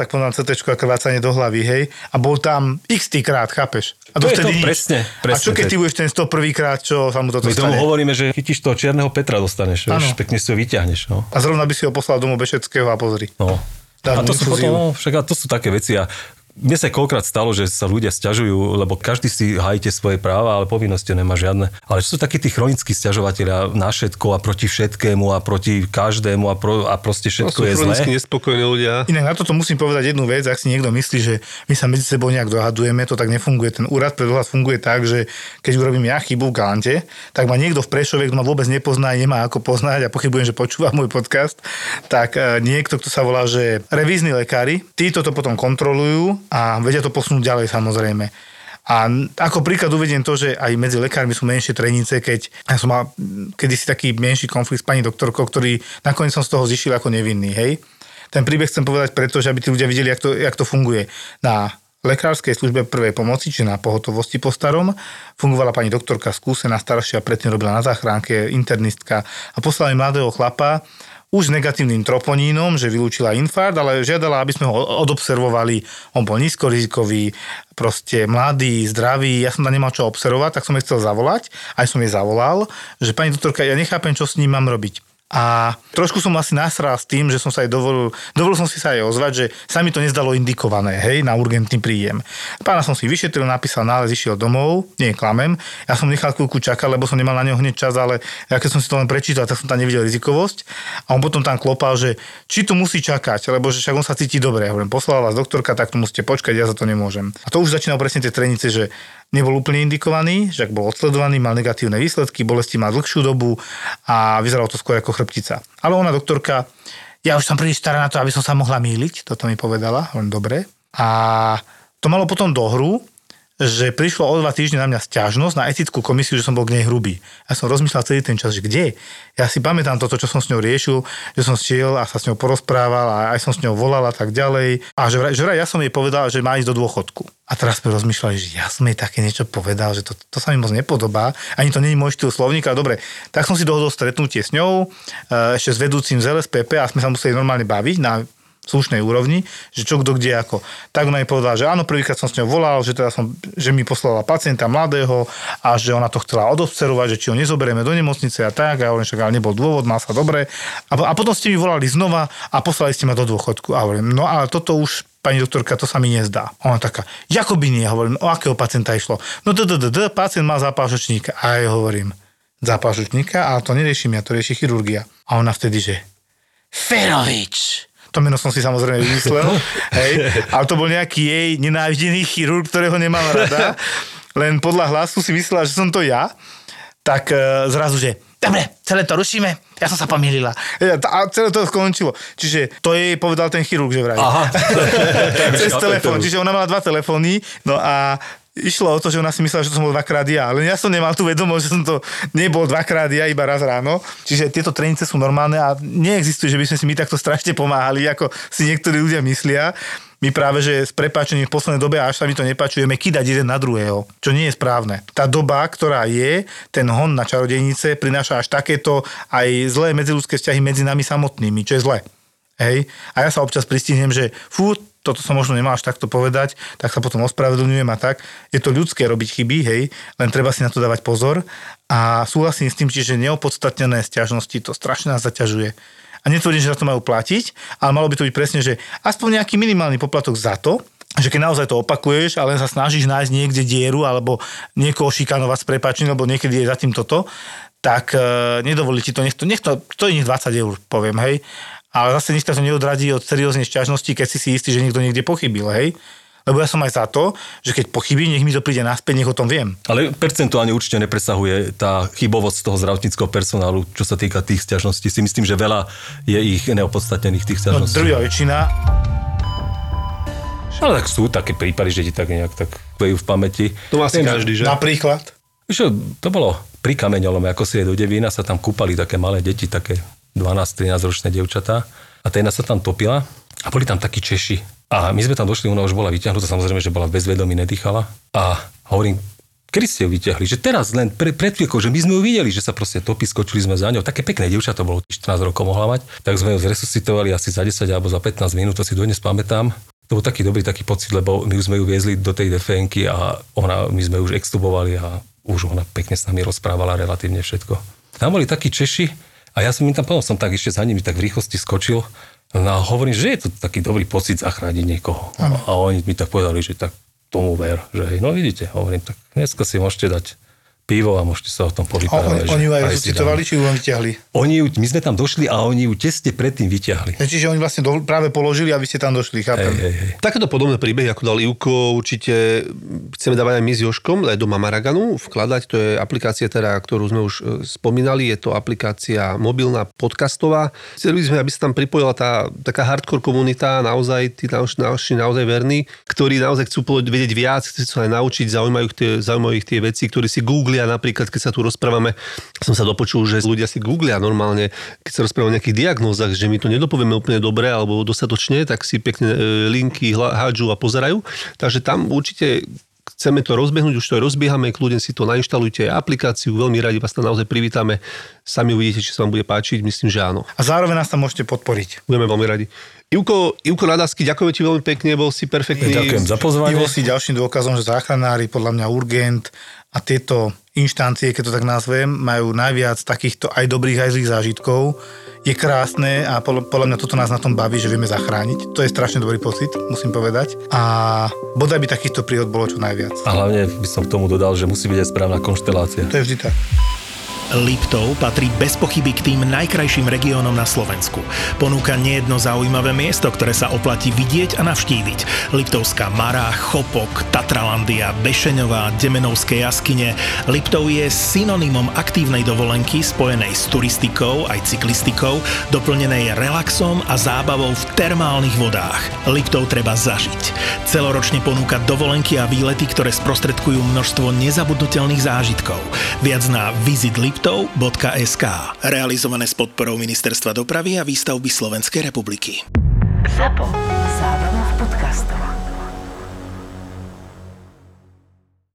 tak podľa CTčko a krvácanie do hlavy, hej. A bol tam x-tý krát, chápeš? A to je to presne. A čo keď ty budeš ten 101. krát, čo sa mu toto stane? My tomu hovoríme, že chytíš toho čierneho Petra, dostaneš, vieš, pekne si ho vyťahneš, no. A zrovna by si ho poslal domov Bešeckého a pozri. No. A to sú potom, však to sú také veci a mne sa koľkrát stalo, že sa ľudia sťažujú, lebo každý si hájite svoje práva, ale povinnosti nemá žiadne. Ale čo sú takí tí chronickí sťažovatelia na všetko a proti všetkému a proti každému a proste všetko je zlé? To sú chronicky nespokojní ľudia. Inak na toto musím povedať jednu vec, ak si niekto myslí, že my sa medzi sebou nejak dohadujeme, to tak nefunguje. Ten úrad pre dohľad funguje tak, že keď urobím ja chybu v Galante, tak ma niekto v Prešove, kto ma vôbec nepozná, nemá ako poznať a pochybujem, že počúva môj podcast, tak niekto, kto sa volá, že revízni lekári, títo to potom kontrolujú. A vedia to posunúť ďalej, samozrejme. A ako príklad uvediem to, že aj medzi lekármi sú menšie trenice, keď ja som mal kedysi taký menší konflikt s pani doktorkou, ktorý nakoniec som z toho zišiel ako nevinný, hej. Ten príbeh chcem povedať preto, že aby tí ľudia videli, jak to funguje. Na lekárskej službe prvej pomoci, či na pohotovosti po starom, fungovala pani doktorka skúsená, staršia, predtým robila na záchránke, internistka a poslala mi mladého chlapa, už s negatívnym troponínom, že vylúčila infarkt, ale žiadala, aby sme ho odobservovali. On bol nízkorizikový, proste mladý, zdravý, ja som tam nemal čo observovať, tak som jej chcel zavolať, aj som jej zavolal, že pani doktorka, ja nechápem, čo s ním mám robiť. A trošku som asi nasral s tým, že som sa aj dovolil som si sa aj ozvať, že sa mi to nezdalo indikované, hej, na urgentný príjem. Pána som si vyšetril, napísal nález, išiel domov, nie klamem. Ja som nechal chvíľku čakať, lebo som nemal na neho hneď čas, ale ja keď som si to len prečítal, tak som tam nevidel rizikovosť. A on potom tam klopal, že či tu musí čakať, lebo že však on sa cíti dobre. Ja hovorím, poslala vás doktorka, tak tu musíte počkať, ja za to nemôžem. A to už začínalo presne tie trenice, že nebol úplne indikovaný, že ak bol odsledovaný, mal negatívne výsledky, bolesti má dlhšiu dobu a vyzeralo to skôr ako chrbtica. Ale ona doktorka, ja už som príliš stará na to, aby som sa mohla mýliť, toto mi povedala, len dobre. A to malo potom dohru, že prišlo o 2 týždne na mňa sťažnosť na etickú komisiu, že som bol k nej hrubý. Ja som rozmýšľal celý ten čas, že kde? Ja si pamätám toto, čo som s ňou riešil, že som šiel a sa s ňou porozprával a aj som s ňou volal a tak ďalej. A že ja som jej povedal, že má ísť do dôchodku. A teraz sme rozmýšľali, že ja som jej také niečo povedal, že to sa mi moc nepodobá. Ani to nie je môj štýl slovníka, ale dobre. Tak som si dohodol stretnutie s ňou, ešte s vedúcim z LSPP a sme sa museli normálne baviť na slušnej úrovni, že čo kto kde ako. Tak ona mi povedala, že áno, prvýkrát som s ňou volal, že mi poslala pacienta mladého a že ona to chcela odobservovať, že či ho nezoberieme do nemocnice a tak. A hovorím, však ale nebol dôvod, má sa dobre. A potom ste mi volali znova a poslali ste ma do dôchodku. A hovorím, no ale toto už, pani doktorka, to sa mi nezdá. Ona taká, jakoby nie, hovorím, o akého pacienta išlo? No pacient má zápažočníka. A ja hovorím, zápažočníka, ale to neriešim ja, to rieši chirurgia. A ona vtedy, že Ferovič. To meno som si samozrejme vymyslel, hej, ale to bol nejaký jej nenávidený chirurg, ktorého nemám rada, len podľa hlasu si myslela, že som to ja, tak zrazu, že dobre, celé to rušíme, ja som sa pomýlila. A celé to skončilo. Čiže to jej povedal ten chirurg, že vraj. Aha. Cez telefón, čiže ona mala 2 telefóny, no a išlo o to, že ona si myslela, že to som bol 2-krát ja, ale ja som nemal tú vedomosť, že som to nebol 2-krát ja, iba raz ráno. Čiže tieto trenice sú normálne a neexistuje, že by sme si my takto strašne pomáhali, ako si niektorí ľudia myslia. my práve, že s prepáčením v poslednej dobe, až sa mi to nepáčujeme, kýdať jeden na druhého, čo nie je správne. Tá doba, ktorá je, ten hon na čarodejnice prináša až takéto aj zlé medziľudské vzťahy medzi nami samotnými, čo je zlé. Hej? A ja sa občas pristihnem, že fú, toto som možno nemal až takto povedať, tak sa potom ospravedlňujem a tak. Je to ľudské robiť chyby, hej, len treba si na to dávať pozor a súhlasím s tým, čiže neopodstatnené sťažnosti to strašne nás zaťažuje. A netvrdím, že za to majú platiť, ale malo by to byť presne, že aspoň nejaký minimálny poplatok za to, že keď naozaj to opakuješ a len sa snažíš nájsť niekde dieru alebo niekoho šikanovať s prepáčením, lebo niekedy je za tým toto, tak nedovolí ti to, nech to stojí 20 eur, poviem, hej. Ale zase nikto to neodradí od serióznej sťažnosti, keď si istý, že niekto niekde pochybil, hej? Lebo ja som aj za to, že keď pochybím, nech mi to príde naspäť, nech o tom viem. Ale percentuálne určite nepresahuje tá chybovosť toho zdravotníckeho personálu, čo sa týka tých sťažností. Si myslím, že veľa je ich neopodstatnených tých sťažností. No, drvivá väčšina. Ale tak sú také prípady, že ti tak nejak tak vejú v pamäti. To má asi každý, že? Napríklad? To bolo pri Kameňolome, ako si je do Devína, sa tam kúpali také malé deti, také 12-13 ročné dievčatá a tá jedna sa tam topila a boli tam takí Češi. A my sme tam došli, ona už bola vyťahnutá, samozrejme, že bola v bezvedomí, nedýchala a hovorím, kedy ste ju vyťahli? Že teraz len pred chvíľkou, že my sme ju videli, že sa proste topí, skočili sme za ňou. Také pekné dievča to bolo, 14 rokov mohla mať, tak sme ju zresuscitovali asi za 10 alebo za 15 minút, to si dodnes pamätám. To bol taký dobrý taký pocit, lebo my už sme ju viezli do tej DFN-ky a my sme už extubovali a už ona pekne s nami rozprávala relatívne všetko. Tam boli takí Češi. A ja som im tam potom som tak ešte za nimi tak v rýchlosti skočil a hovorím, že je to taký dobrý pocit zachrániť niekoho. A oni mi tak povedali, že tak tomu ver, že hej, no vidíte, hovorím, tak dneska si môžete dať pivo a môžete sa o tom povyprávať. Oni ju aj resuscitovali, či ju vám vyťahli? My sme tam došli a oni ju tesne predtým vyťahli. Čiže oni vlastne práve položili a vy ste tam došli, chápem. Hej. Takéto podobné príbehy, ako dal Ivko, určite chceme dávať aj my s Jožkom, aj do Mamaraganu vkladať. To je aplikácia, teda, ktorú sme už spomínali, je to aplikácia mobilná, podcastová. Chceli sme, aby sa tam pripojila tá taká hardcore komunita, naozaj tí naozaj verní, ktorí naozaj chcú vedieť viac, chcú sa aj naučiť, zaujímajú ich tie veci, ktoré si googlia, napríklad, keď sa tu rozprávame, som sa dopočul, že ľudia si googlia normálne, keď sa rozprávame o nejakých diagnózach, že my to nedopovieme úplne dobre alebo dostatočne, tak si pekne linky hádžu a pozerajú. Takže tam určite chceme to rozbehnúť, už to aj rozbiehame, kľudne si to nainštalujte aplikáciu, veľmi radi vás tam naozaj privítame, sami uvidíte, či sa vám bude páčiť, myslím, že áno. A zároveň nás tam môžete podporiť. Budeme veľmi radi. Ivko Nadasky, ďakujem ti veľmi pekne, bol si perfektný. Ďakujem za pozvanie. Bol si ďalším dôkazom, že záchranári, podľa mňa Urgent a tieto inštancie, keď to tak nazvem, majú najviac takýchto aj dobrých, aj zlých zážitkov. Je krásne a podľa mňa toto nás na tom baví, že vieme zachrániť. To je strašne dobrý pocit, musím povedať. A bodaj by takýchto príhod bolo čo najviac. A hlavne by som k tomu dodal, že musí byť aj správna konštelácia. To je vždy tak. Liptov patrí bez pochyby k tým najkrajším regiónom na Slovensku. Ponúka nejedno zaujímavé miesto, ktoré sa oplatí vidieť a navštíviť. Liptovská Mara, Chopok, Tatralandia, Bešeňová, Demänovské jaskyne. Liptov je synonymom aktívnej dovolenky spojenej s turistikou aj cyklistikou, doplnenej relaxom a zábavou v termálnych vodách. Liptov treba zažiť. Celoročne ponúka dovolenky a výlety, ktoré sprostredkujú množstvo nezabudnutelných zážitkov. Viac na Visit Liptov.sk. Realizované s podporou Ministerstva dopravy a výstavby Slovenskej republiky. ZAPO. Zábrná v podcastovách.